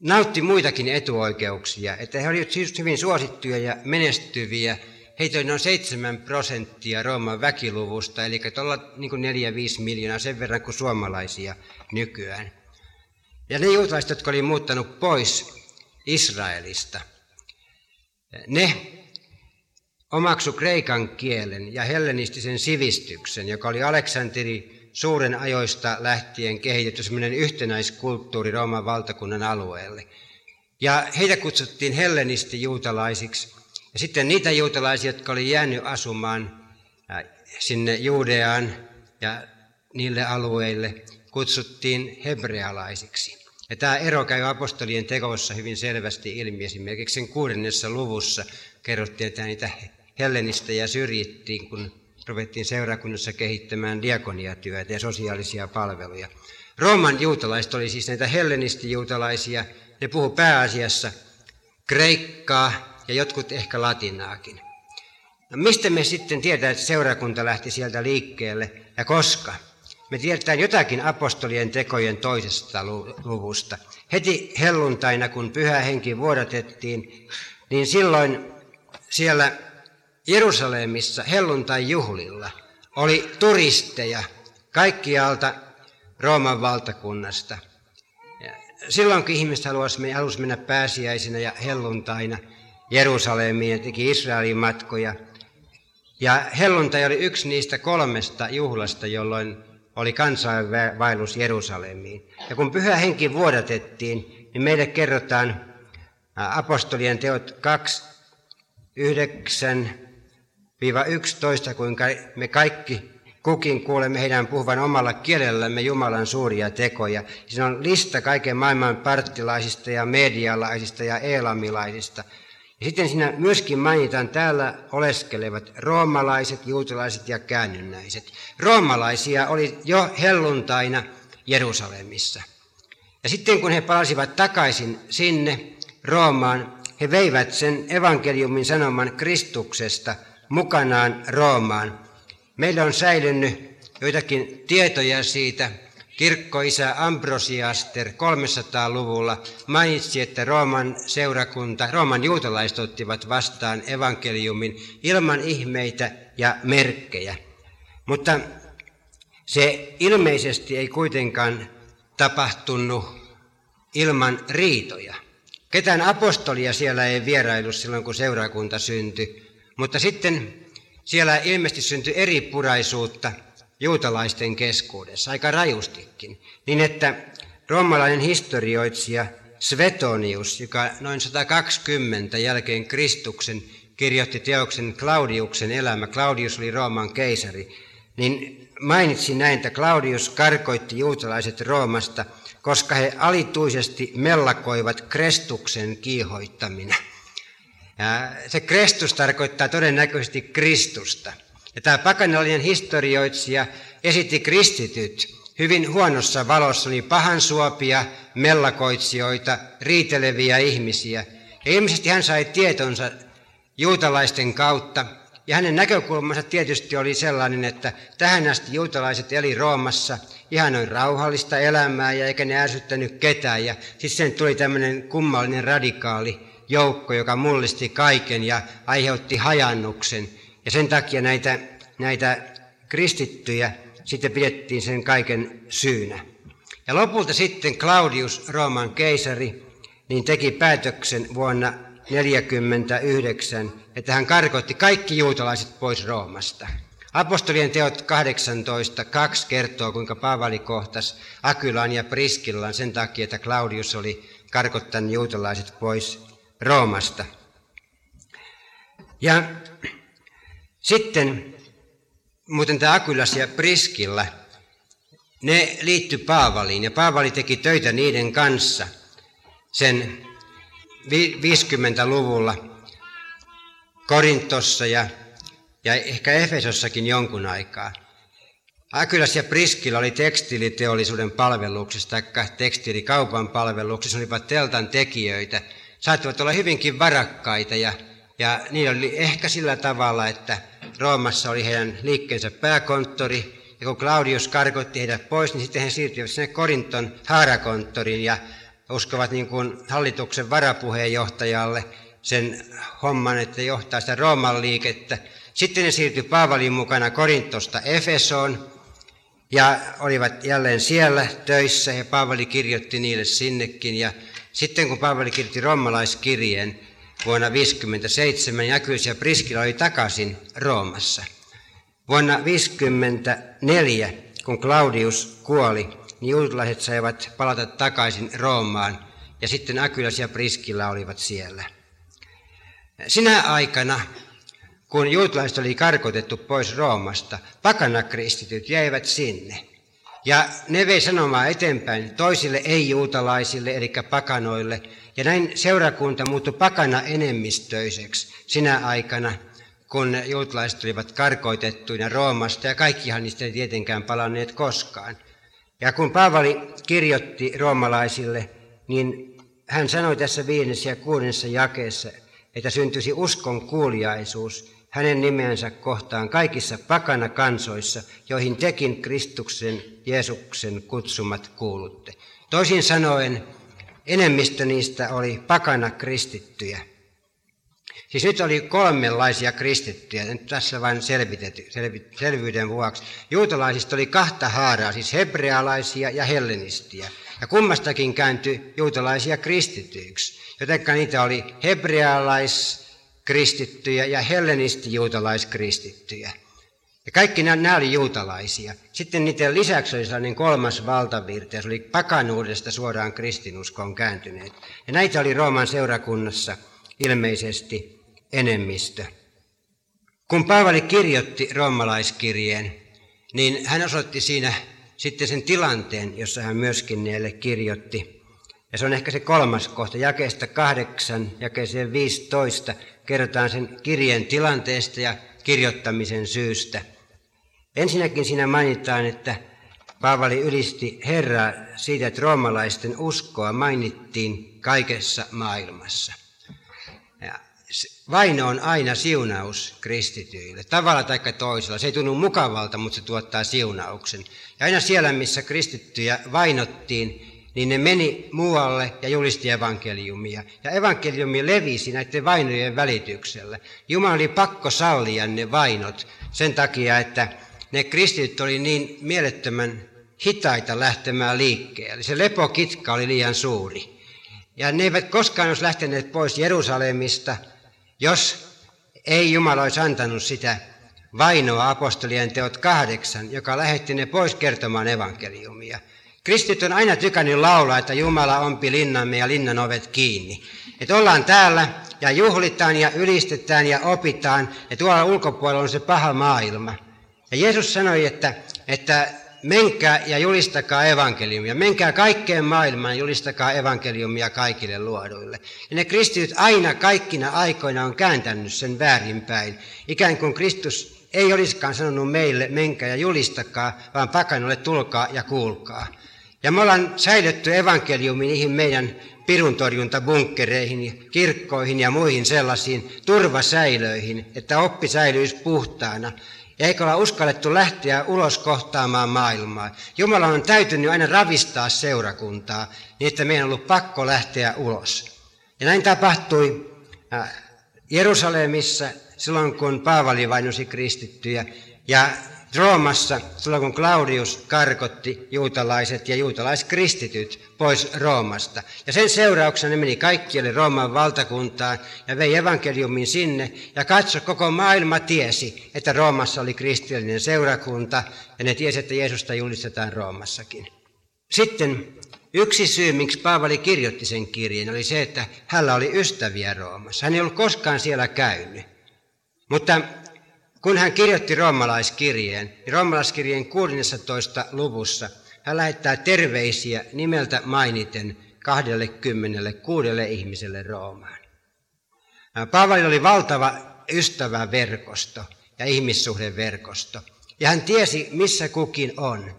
nauttivat muitakin etuoikeuksia, että he olivat hyvin suosittuja ja menestyviä. Heitä on noin seitsemän prosenttia Rooman väkiluvusta, eli tuolla niin kuin neljä viisi miljoonaa sen verran kuin suomalaisia nykyään. Ja ne juutalaiset, jotka oli muuttanut pois Israelista, ne omaksu kreikan kielen ja hellenistisen sivistyksen, joka oli Aleksanteri suuren ajoista lähtien kehitetty semmoinen yhtenäiskulttuuri Rooman valtakunnan alueelle. Ja heitä kutsuttiin hellenistijuutalaisiksi. Ja sitten niitä juutalaisia, jotka oli jäänyt asumaan sinne Juudeaan ja niille alueille, kutsuttiin hebrealaisiksi. Ja tämä ero käy apostolien teoissa hyvin selvästi ilmi. Esimerkiksi sen kuudennessa luvussa kerrottiin, että niitä hellenistejä syrjittiin, kun ruvettiin seurakunnassa kehittämään diakoniatyötä ja sosiaalisia palveluja. Rooman juutalaiset oli siis näitä hellenistijuutalaisia. Ne puhui pääasiassa kreikkaa. Ja jotkut ehkä latinaakin. No mistä me sitten tiedetään, että seurakunta lähti sieltä liikkeelle ja koska? Me tiedetään jotakin apostolien tekojen toisesta luvusta. Heti helluntaina, kun pyhä henki vuodatettiin, niin silloin siellä Jerusalemissa helluntai-juhlilla oli turisteja kaikkialta Rooman valtakunnasta. Silloin kun ihmiset halusivat mennä pääsiäisenä ja helluntaina Jerusalemiin ja teki Israelin matkoja. Ja helluntai oli yksi niistä kolmesta juhlasta, jolloin oli kansainvaellus Jerusalemiin. Ja kun pyhä henki vuodatettiin, niin meille kerrotaan apostolien teot kaksi yhdeksän yksitoista, kuinka me kaikki kukin kuulemme heidän puhuvan omalla kielellämme Jumalan suuria tekoja. Siinä on lista kaiken maailman partilaisista ja medialaisista ja eelamilaisista. Ja sitten siinä myöskin mainitaan täällä oleskelevat roomalaiset, juutalaiset ja käännynnäiset. Roomalaisia oli jo helluntaina Jerusalemissa. Ja sitten kun he palasivat takaisin sinne Roomaan, he veivät sen evankeliumin sanoman Kristuksesta mukanaan Roomaan. Meillä on säilynyt joitakin tietoja siitä. Kirkkoisä Ambrosiaster kolmesataa-luvulla mainitsi, että Rooman seurakunta, Rooman juutalaiset ottivat vastaan evankeliumin ilman ihmeitä ja merkkejä. Mutta se ilmeisesti ei kuitenkaan tapahtunut ilman riitoja. Ketään apostolia siellä ei vierailu silloin, kun seurakunta syntyi, mutta sitten siellä ilmeisesti syntyi eri puraisuutta juutalaisten keskuudessa, aika rajustikin, niin että roomalainen historioitsija Svetonius, joka noin sata kaksikymmentä jälkeen Kristuksen kirjoitti teoksen Claudiuksen elämä, Claudius oli Rooman keisari, niin mainitsi näin, että Claudius karkoitti juutalaiset Roomasta, koska he alituisesti mellakoivat Kristuksen kiihoittamina. Ja se Kristus tarkoittaa todennäköisesti Kristusta. Ja tämä pakanallinen historioitsija esitti kristityt hyvin huonossa valossa, oli pahansuopia, mellakoitsijoita, riiteleviä ihmisiä. Ja ilmeisesti hän sai tietonsa juutalaisten kautta. Ja hänen näkökulmansa tietysti oli sellainen, että tähän asti juutalaiset eli Roomassa ihanoin rauhallista elämää ja eikä ne ärsyttänyt ketään. Ja sitten tuli tämmöinen kummallinen radikaali joukko, joka mullisti kaiken ja aiheutti hajannuksen. Ja sen takia näitä, näitä kristittyjä sitten pidettiin sen kaiken syynä. Ja lopulta sitten Claudius, Rooman keisari, niin teki päätöksen vuonna neljäkymmentäyhdeksän, että hän karkoitti kaikki juutalaiset pois Roomasta. Apostolien teot kahdeksantoista kaksi kertoo, kuinka Paavali kohtasi Akylan ja Priscillan sen takia, että Claudius oli karkottanut juutalaiset pois Roomasta. Ja sitten muuten tämä Akylas ja Priscilla, ne liittyi Paavaliin ja Paavali teki töitä niiden kanssa sen viisikymmentäluvulla Korintossa ja, ja ehkä Efesossakin jonkun aikaa. Akylas ja Priscilla oli tekstiiliteollisuuden palveluksessa tai tekstiilikaupan palveluksessa, olivat teltan tekijöitä, saattivat olla hyvinkin varakkaita ja, ja niillä oli ehkä sillä tavalla, että Roomassa oli heidän liikkeensä pääkonttori, ja kun Claudius karkoitti heidät pois, niin sitten he siirtyivät sinne Korinton haarakonttoriin ja uskovat niin kuin hallituksen varapuheenjohtajalle sen homman, että johtaa sitä Rooman liikettä. Sitten ne siirtyi Paavalin mukana Korintosta Efesoon ja olivat jälleen siellä töissä ja Paavali kirjoitti niille sinnekin. Ja sitten kun Paavali kirjoitti Roomalaiskirjeen vuonna viisikymmentäseitsemän, Akylas ja Priscilla oli takaisin Roomassa. Vuonna viisikymmentäneljä, kun Claudius kuoli, niin juutalaiset saivat palata takaisin Roomaan ja sitten Akylas ja Priscilla olivat siellä. Sinä aikana, kun juutalaiset oli karkotettu pois Roomasta, pakanakristityt jäivät sinne. Ja ne vei sanomaa eteenpäin toisille ei-juutalaisille, eli pakanoille. Ja näin seurakunta muuttui pakana enemmistöiseksi sinä aikana, kun juutalaiset olivat karkoitettuina Roomasta, ja kaikkihan niistä ei tietenkään palanneet koskaan. Ja kun Paavali kirjoitti roomalaisille, niin hän sanoi tässä viidennessä ja kuudennessa jakeessa, että syntyisi uskon kuuliaisuus hänen nimeensä kohtaan kaikissa pakana kansoissa, joihin tekin Kristuksen Jeesuksen kutsumat kuulutte. Toisin sanoen, enemmistö niistä oli pakana kristittyjä. Siis nyt oli kolmenlaisia kristittyjä, nyt tässä vain selvitetty, selvi, selvyyden vuoksi. Juutalaisista oli kahta haaraa, siis hebrealaisia ja hellenistiä. Ja kummastakin kääntyi juutalaisia kristityiksi, jotenka niitä oli hebrealaiskristittyjä ja hellenistijuutalaiskristittyjä. Ja kaikki nämä, nämä oli juutalaisia. Sitten niiden lisäksi oli sellainen kolmas valtavirta, ja se oli pakanuudesta suoraan kristinuskoon kääntyneet. Ja näitä oli Rooman seurakunnassa ilmeisesti enemmistö. Kun Paavali kirjoitti Roomalaiskirjeen, niin hän osoitti siinä sitten sen tilanteen, jossa hän myöskin niille kirjoitti. Ja se on ehkä se kolmas kohta, jakeesta kahdeksan, jakeeseen viisitoista, kerrotaan sen kirjeen tilanteesta ja kirjoittamisen syystä. Ensinnäkin siinä mainitaan, että Paavali ylisti Herraa siitä, että roomalaisten uskoa mainittiin kaikessa maailmassa. vaino on aina siunaus kristityille, tavalla tai toisella. Se ei tunnu mukavalta, mutta se tuottaa siunauksen. Ja aina siellä, missä kristittyjä vainottiin, niin ne meni muualle ja julisti evankeliumia. Ja evankeliumi levisi näiden vainojen välityksellä. Jumalan oli pakko sallia ne vainot sen takia, että ne kristityt oli niin mielettömän hitaita lähtemään liikkeelle. Se lepokitka oli liian suuri. Ja ne eivät koskaan olisi lähteneet pois Jerusalemista, jos ei Jumala olisi antanut sitä vainoa, apostolien teot kahdeksan, joka lähetti ne pois kertomaan evankeliumia. Kristit on aina tykännyt laulaa, että Jumala ompi linnamme ja linnan ovet kiinni. Että ollaan täällä ja juhlitaan ja ylistetään ja opitaan, ja tuolla ulkopuolella on se paha maailma. Ja Jeesus sanoi, että, että menkää ja julistakaa evankeliumia. Menkää kaikkeen maailmaan, julistakaa evankeliumia kaikille luoduille. Ja ne kristityt aina kaikkina aikoina on kääntänyt sen väärinpäin. Ikään kuin Kristus ei olisikaan sanonut meille, menkää ja julistakaa, vaan pakanoille tulkaa ja kuulkaa. Ja me ollaan säilytty evankeliumi niihin meidän piruntorjuntabunkkereihin, kirkkoihin ja muihin sellaisiin turvasäilöihin, että oppi säilyisi puhtaana. Ja eikä olla uskallettu lähteä ulos kohtaamaan maailmaa. Jumala on täytynyt aina ravistaa seurakuntaa, niin että meidän on ollut pakko lähteä ulos. Ja näin tapahtui Jerusalemissa silloin, kun Paavali vainosi kristittyjä, ja Roomassa silloin, kun Claudius karkotti juutalaiset ja juutalaiskristityt pois Roomasta. Ja sen seurauksena ne meni kaikkialle Rooman valtakuntaan ja vei evankeliumin sinne. Ja katso, koko maailma tiesi, että Roomassa oli kristillinen seurakunta, ja ne tiesi, että Jeesusta julistetaan Roomassakin. Sitten yksi syy, miksi Paavali kirjoitti sen kirjeen, oli se, että hänellä oli ystäviä Roomassa. Hän ei ollut koskaan siellä käynyt. Mutta kun hän kirjoitti roomalaiskirjeen, niin roomalaiskirjeen kuudennessatoista luvussa hän lähettää terveisiä nimeltä mainiten kaksikymmentäkuusi ihmiselle Roomaan. Paavali oli valtava ystäväverkosto ja ihmissuhdeverkosto, ja hän tiesi, missä kukin on.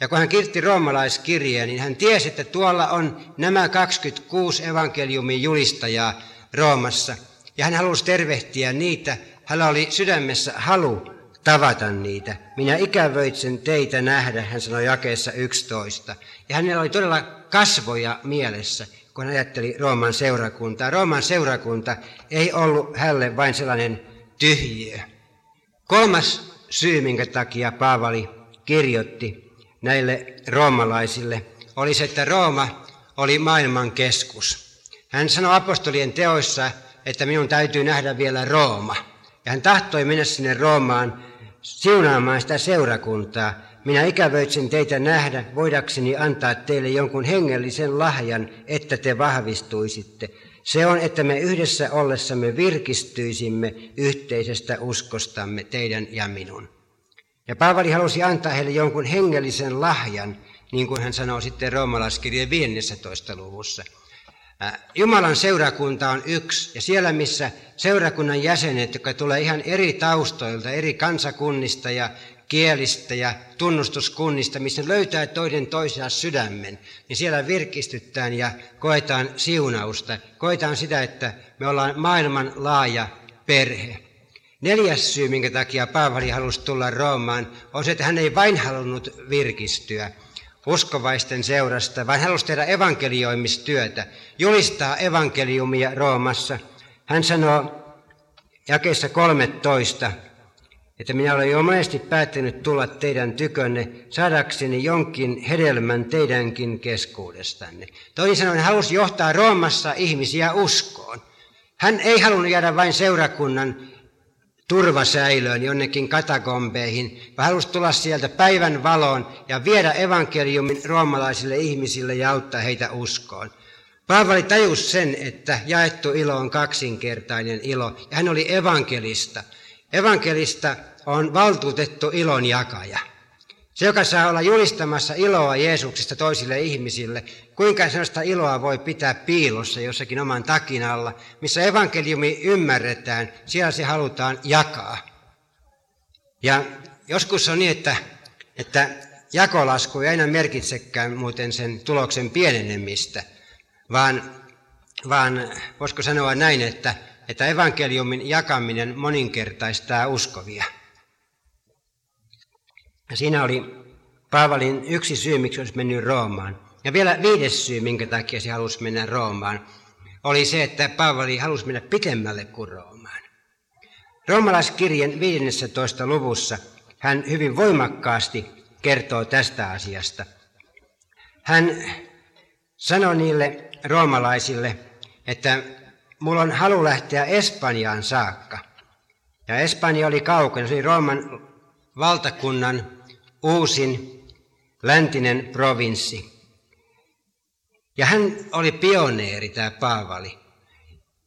Ja kun hän kirjoitti roomalaiskirjeen, niin hän tiesi, että tuolla on nämä kaksikymmentäkuusi evankeliumin julistajaa Roomassa, ja hän halusi tervehtiä niitä. Hänellä oli sydämessä halu tavata niitä. Minä ikävöitsen teitä nähdä, hän sanoi jakeessa yksitoista. Ja hänellä oli todella kasvoja mielessä, kun hän ajatteli Rooman seurakuntaa. Rooman seurakunta ei ollut hänelle vain sellainen tyhjiö. Kolmas syy, minkä takia Paavali kirjoitti näille roomalaisille, oli se, että Rooma oli maailman keskus. Hän sanoi apostolien teoissa, että minun täytyy nähdä vielä Rooma. Ja hän tahtoi mennä sinne Roomaan siunaamaan sitä seurakuntaa. Minä ikävöitsen teitä nähdä, voidakseni antaa teille jonkun hengellisen lahjan, että te vahvistuisitte. Se on, että me yhdessä ollessamme virkistyisimme yhteisestä uskostamme, teidän ja minun. Ja Paavali halusi antaa heille jonkun hengellisen lahjan, niin kuin hän sanoo sitten roomalaiskirjeen viidennessatoista luvussa. Jumalan seurakunta on yksi, ja siellä missä seurakunnan jäsenet, jotka tulee ihan eri taustoilta, eri kansakunnista ja kielistä ja tunnustuskunnista, missä löytää toinen toisiaan sydämen, niin siellä virkistytään ja koetaan siunausta, koetaan sitä, että me ollaan maailman laaja perhe. Neljäs syy, minkä takia Paavali halusi tulla Roomaan, on se, että hän ei vain halunnut virkistyä uskovaisten seurasta, vaan halusi tehdä evankelioimistyötä, julistaa evankeliumia Roomassa. Hän sanoo jakeessa kolmetoista, että minä olen jo monesti päättänyt tulla teidän tykönne, saadakseni jonkin hedelmän teidänkin keskuudestanne. Toisin sanoen, hän halusi johtaa Roomassa ihmisiä uskoon. Hän ei halunnut jäädä vain seurakunnan turvasäilöön, jonnekin katakombeihin, vaan halusi tulla sieltä päivän valoon ja viedä evankeliumin roomalaisille ihmisille ja auttaa heitä uskoon. Paavali tajusi sen, että jaettu ilo on kaksinkertainen ilo, ja hän oli evankelista. Evankelista on valtuutettu ilon jakaja. Se, joka saa olla julistamassa iloa Jeesuksesta toisille ihmisille, kuinka sellaista iloa voi pitää piilossa jossakin oman takin alla, missä evankeliumi ymmärretään, siellä se halutaan jakaa. Ja joskus on niin, että, että jakolasku ei aina merkitsekään muuten sen tuloksen pienenemistä, vaan, vaan voisiko sanoa näin, että, että evankeliumin jakaminen moninkertaistaa uskovia. Siinä oli Paavalin yksi syy, miksi olisi mennyt Roomaan. Ja vielä viides syy, minkä takia se halusi mennä Roomaan, oli se, että Paavali halusi mennä pitemmälle kuin Roomaan. Roomalaiskirjeen viidennentoista luvussa hän hyvin voimakkaasti kertoo tästä asiasta. Hän sanoi niille roomalaisille, että mulla on halu lähteä Espanjaan saakka. Ja Espanja oli kaukana, se oli Rooman valtakunnan uusin läntinen provinssi. Ja hän oli pioneeri, tämä Paavali.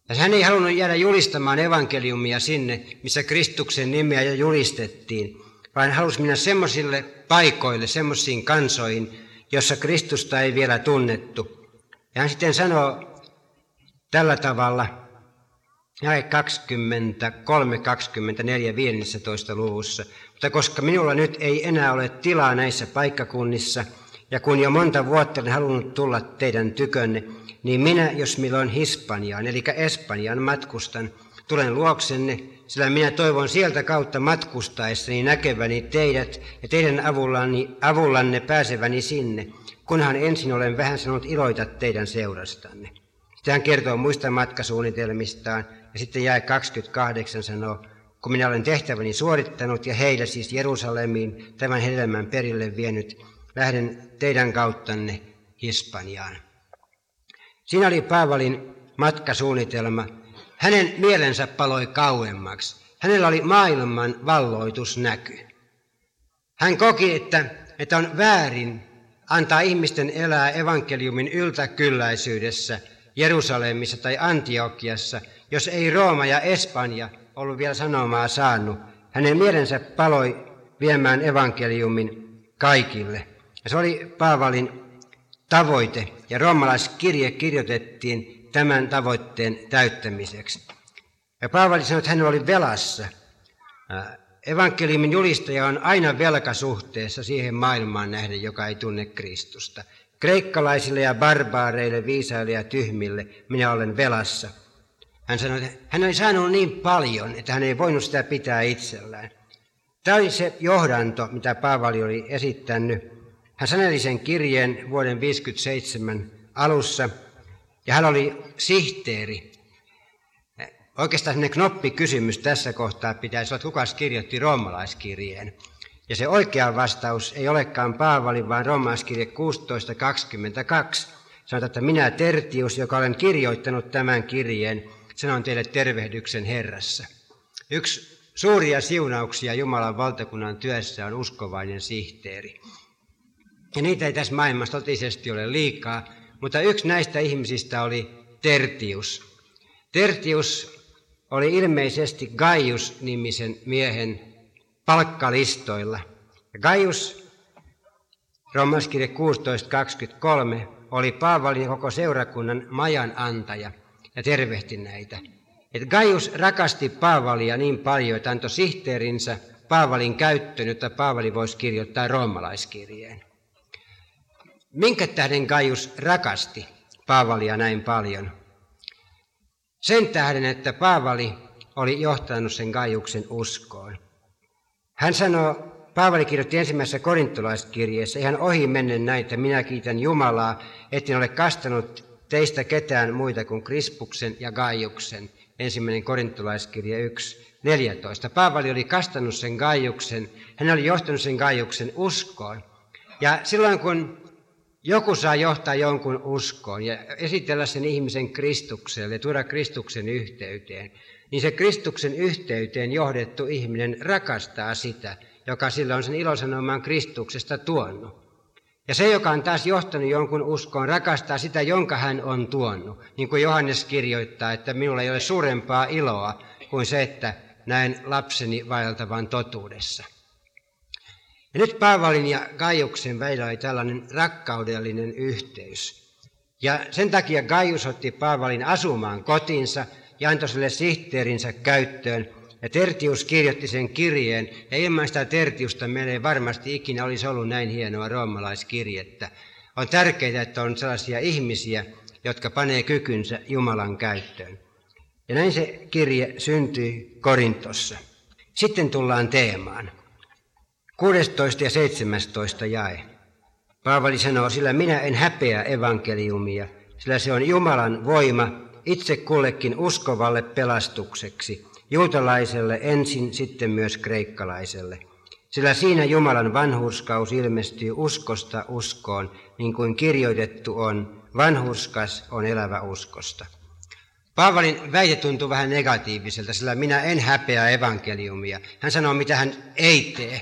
Ja hän ei halunnut jäädä julistamaan evankeliumia sinne, missä Kristuksen nimeä jo julistettiin, vaan halusi mennä semmoisille paikoille, semmoisiin kansoihin, jossa Kristusta ei vielä tunnettu. Ja hän sitten sanoo tällä tavalla, jae kaksikymmentäkolme kaksikymmentäneljä viidennessätoista luvussa, mutta koska minulla nyt ei enää ole tilaa näissä paikkakunnissa, ja kun jo monta vuotta olen halunnut tulla teidän tykönne, niin minä, jos milloin Hispaniaan, eli Espanjaan matkustan, tulen luoksenne, sillä minä toivon sieltä kautta matkustaessani näkeväni teidät ja teidän avullani, avullanne pääseväni sinne, kunhan ensin olen vähän sanonut iloita teidän seurastanne. Sitten hän kertoo muista matkasuunnitelmistaan ja sitten jae kaksikymmentäkahdeksan sanoo, kun minä olen tehtäväni suorittanut ja heillä siis Jerusalemiin tämän hedelmän perille vienyt, lähden teidän kauttanne Hispaniaan. Siinä oli Paavalin matkasuunnitelma. Hänen mielensä paloi kauemmaksi. Hänellä oli maailman valloitusnäky. Hän koki, että, että on väärin antaa ihmisten elää evankeliumin yltäkylläisyydessä Jerusalemissa tai Antiokiassa, jos ei Rooma ja Espanja ollut vielä sanomaa saanut. Hänen mielensä paloi viemään evankeliumin kaikille. Ja se oli Paavalin tavoite, ja roomalaiskirje kirjoitettiin tämän tavoitteen täyttämiseksi. Ja Paavali sanoi, että hän oli velassa. Evankeliumin julistaja on aina velkasuhteessa siihen maailmaan nähden, joka ei tunne Kristusta. Kreikkalaisille ja barbaareille, viisaille ja tyhmille minä olen velassa. Hän sanoi, että hän oli saanut niin paljon, että hän ei voinut sitä pitää itsellään. Tämä oli se johdanto, mitä Paavali oli esittänyt. Hän saneli sen kirjeen vuoden viisikymmentäseitsemän alussa, ja hän oli sihteeri. Oikeastaan sellainen knoppikysymys tässä kohtaa pitäisi olla, että kukas kirjoitti roomalaiskirjeen. Ja se oikea vastaus ei olekaan Paavali, vaan roomalaiskirje kuusitoista kaksikymmentäkaksi. Sanotaan, että minä Tertius, joka olen kirjoittanut tämän kirjeen, sanon teille tervehdyksen Herrassa. Yksi suuria siunauksia Jumalan valtakunnan työssä on uskovainen sihteeri. Ja niitä ei tässä maailmassa totisesti ole liikaa, mutta yksi näistä ihmisistä oli Tertius. Tertius oli ilmeisesti Gaius-nimisen miehen palkkalistoilla. Ja Gaius, roomalaiskirje kuusitoista kaksikymmentäkolme, oli Paavalin koko seurakunnan majan antaja ja tervehti näitä. Et Gaius rakasti Paavalia niin paljon, että antoi sihteerinsä Paavalin käyttöön, jotta Paavali voisi kirjoittaa roomalaiskirjeen. Minkä tähden Gaius rakasti Paavalia näin paljon? Sen tähden, että Paavali oli johtanut sen Gaiuksen uskoon. Hän sanoo, Paavali kirjoitti ensimmäisessä korintolaiskirjeessä ihan ohi mennen näin, että minä kiitän Jumalaa, etten ole kastanut teistä ketään muita kuin Krispuksen ja Gaiuksen. Ensimmäinen korintolaiskirje yksi neljätoista. Paavali oli kastanut sen Gaiuksen, hän oli johtanut sen Gaiuksen uskoon. Ja silloin kun joku saa johtaa jonkun uskoon ja esitellä sen ihmisen Kristukselle ja tuoda Kristuksen yhteyteen, niin se Kristuksen yhteyteen johdettu ihminen rakastaa sitä, joka sillä on sen ilosanomaan Kristuksesta tuonut. Ja se, joka on taas johtanut jonkun uskoon, rakastaa sitä, jonka hän on tuonut. Niin kuin Johannes kirjoittaa, että minulla ei ole suurempaa iloa kuin se, että näen lapseni vaeltavan totuudessa. Ja nyt Paavalin ja Gaiuksen välillä oli tällainen rakkaudellinen yhteys. Ja sen takia Gaius otti Paavalin asumaan kotiinsa ja antoi sille sihteerinsä käyttöön. Ja Tertius kirjoitti sen kirjeen. Ja ilman sitä Tertiusta meillä ei varmasti ikinä olisi ollut näin hienoa roomalaiskirjettä. On tärkeää, että on sellaisia ihmisiä, jotka panee kykynsä Jumalan käyttöön. Ja näin se kirje syntyi Korintossa. Sitten tullaan teemaan. kuudestoista ja seitsemästoista jae. Paavali sanoo, sillä minä en häpeä evankeliumia, sillä se on Jumalan voima itse kullekin uskovalle pelastukseksi, juutalaiselle ensin, sitten myös kreikkalaiselle. Sillä siinä Jumalan vanhurskaus ilmestyy uskosta uskoon, niin kuin kirjoitettu on, vanhurskas on elävä uskosta. Paavalin väite tuntuu vähän negatiiviselta, sillä minä en häpeä evankeliumia. Hän sanoo, mitä hän ei tee.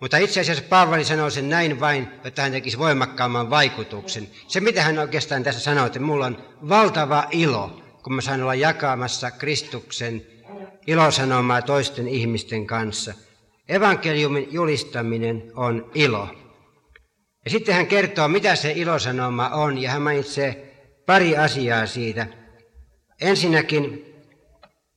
Mutta itse asiassa Paavali sanoo sen näin vain, että hän tekisi voimakkaamman vaikutuksen. Se, mitä hän oikeastaan tässä sanoo, että minulla on valtava ilo, kun mä saan olla jakamassa Kristuksen ilosanomaa toisten ihmisten kanssa. Evankeliumin julistaminen on ilo. Ja sitten hän kertoo, mitä se ilosanoma on, ja hän mainitsee pari asiaa siitä. Ensinnäkin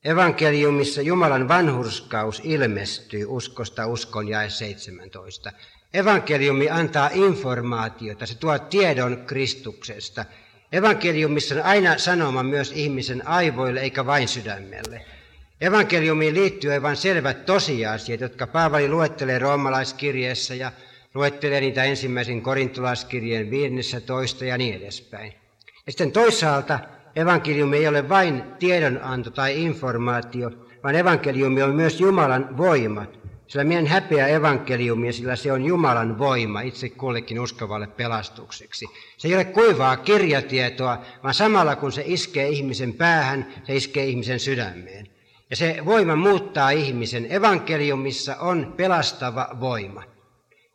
evankeliumissa Jumalan vanhurskaus ilmestyy uskosta uskon jae seitsemäntoista. Evankeliumi antaa informaatiota, se tuo tiedon Kristuksesta. Evankeliumissa on aina sanoma myös ihmisen aivoille eikä vain sydämelle. Evankeliumiin liittyy aivan selvät tosiasiat, jotka Paavali luettelee roomalaiskirjeessä ja luettelee niitä ensimmäisen korintolaiskirjeen viidennentoista ja niin edespäin. Ja sitten toisaalta evankeliumi ei ole vain tiedonanto tai informaatio, vaan evankeliumi on myös Jumalan voima. Sillä minä en häpeä evankeliumia, sillä se on Jumalan voima itse kullekin uskovalle pelastukseksi. Se ei ole kuivaa kirjatietoa, vaan samalla kun se iskee ihmisen päähän, se iskee ihmisen sydämeen. Ja se voima muuttaa ihmisen. Evankeliumissa on pelastava voima.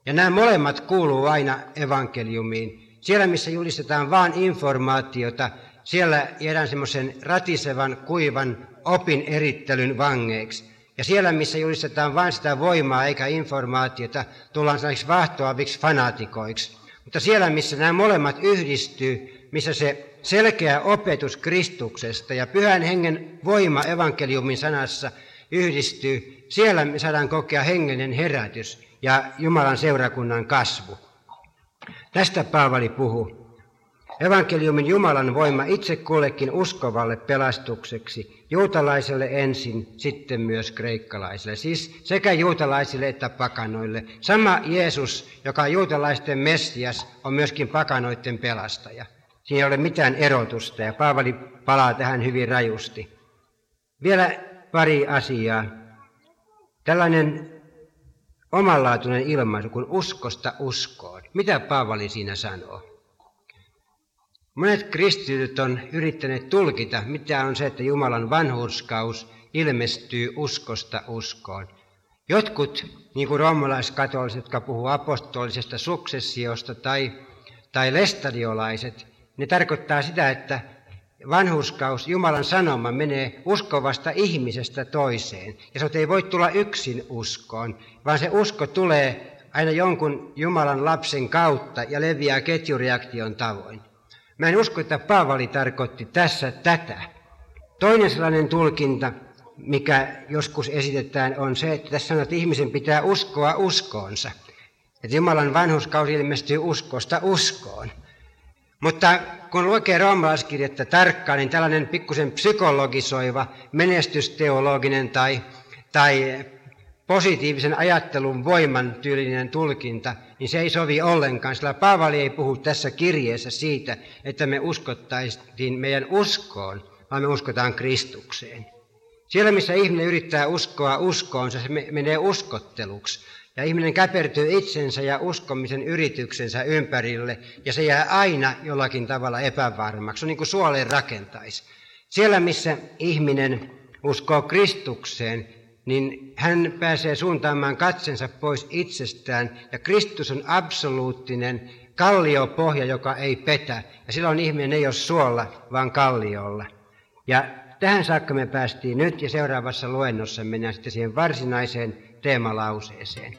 Ja nämä molemmat kuuluu aina evankeliumiin. Siellä, missä julistetaan vain informaatiota, siellä jäädään semmoisen ratisevan, kuivan opin erittelyn vangeiksi. Ja siellä, missä julistetaan vain sitä voimaa eikä informaatiota, tullaan sellaisiksi vahtoaviksi fanaatikoiksi. Mutta siellä, missä nämä molemmat yhdistyy, missä se selkeä opetus Kristuksesta ja Pyhän Hengen voima evankeliumin sanassa yhdistyy, siellä me saadaan kokea hengellinen herätys ja Jumalan seurakunnan kasvu. Tästä Paavali puhuu. Evankeliumin Jumalan voima itse kullekin uskovalle pelastukseksi, juutalaiselle ensin, sitten myös kreikkalaiselle, siis sekä juutalaisille että pakanoille. Sama Jeesus, joka on juutalaisten Messias, on myöskin pakanoiden pelastaja. Siinä ei ole mitään erotusta, ja Paavali palaa tähän hyvin rajusti. Vielä pari asiaa. Tällainen omanlaatuinen ilmaisu kuin uskosta uskoon. Mitä Paavali siinä sanoo? Monet kristityt on yrittäneet tulkita, mitä on se, että Jumalan vanhurskaus ilmestyy uskosta uskoon. Jotkut, niin kuin roomalaiskatoliset, jotka puhuu apostolisesta suksessiosta tai, tai lestadiolaiset, ne tarkoittaa sitä, että vanhurskaus, Jumalan sanoma, menee uskovasta ihmisestä toiseen. Ja se ei voi tulla yksin uskoon, vaan se usko tulee aina jonkun Jumalan lapsen kautta ja leviää ketjureaktion tavoin. Mä en usko, että Paavali tarkoitti tässä tätä. Toinen sellainen tulkinta, mikä joskus esitetään, on se, että tässä sanotaan, että ihmisen pitää uskoa uskoonsa. Että Jumalan vanhurskaus ilmestyy uskosta uskoon. Mutta kun lukee roomalaiskirjettä tarkkaan, niin tällainen pikkusen psykologisoiva, menestysteologinen tai, tai positiivisen ajattelun voiman tyylinen tulkinta, niin se ei sovi ollenkaan, sillä Paavali ei puhu tässä kirjeessä siitä, että me uskottaisiin meidän uskoon, vaan me uskotaan Kristukseen. Siellä, missä ihminen yrittää uskoa uskoonsa, se menee uskotteluksi. Ja ihminen käpertyy itsensä ja uskomisen yrityksensä ympärille, ja se jää aina jollakin tavalla epävarmaksi. Se on niin kuin suoleen rakentaisi. Siellä, missä ihminen uskoo Kristukseen, niin hän pääsee suuntaamaan katsensa pois itsestään, ja Kristus on absoluuttinen kalliopohja, joka ei petä. Ja silloin ihminen ei ole suolla, vaan kalliolla. Ja tähän saakka me päästiin nyt, ja seuraavassa luennossa mennään sitten siihen varsinaiseen teemalauseeseen.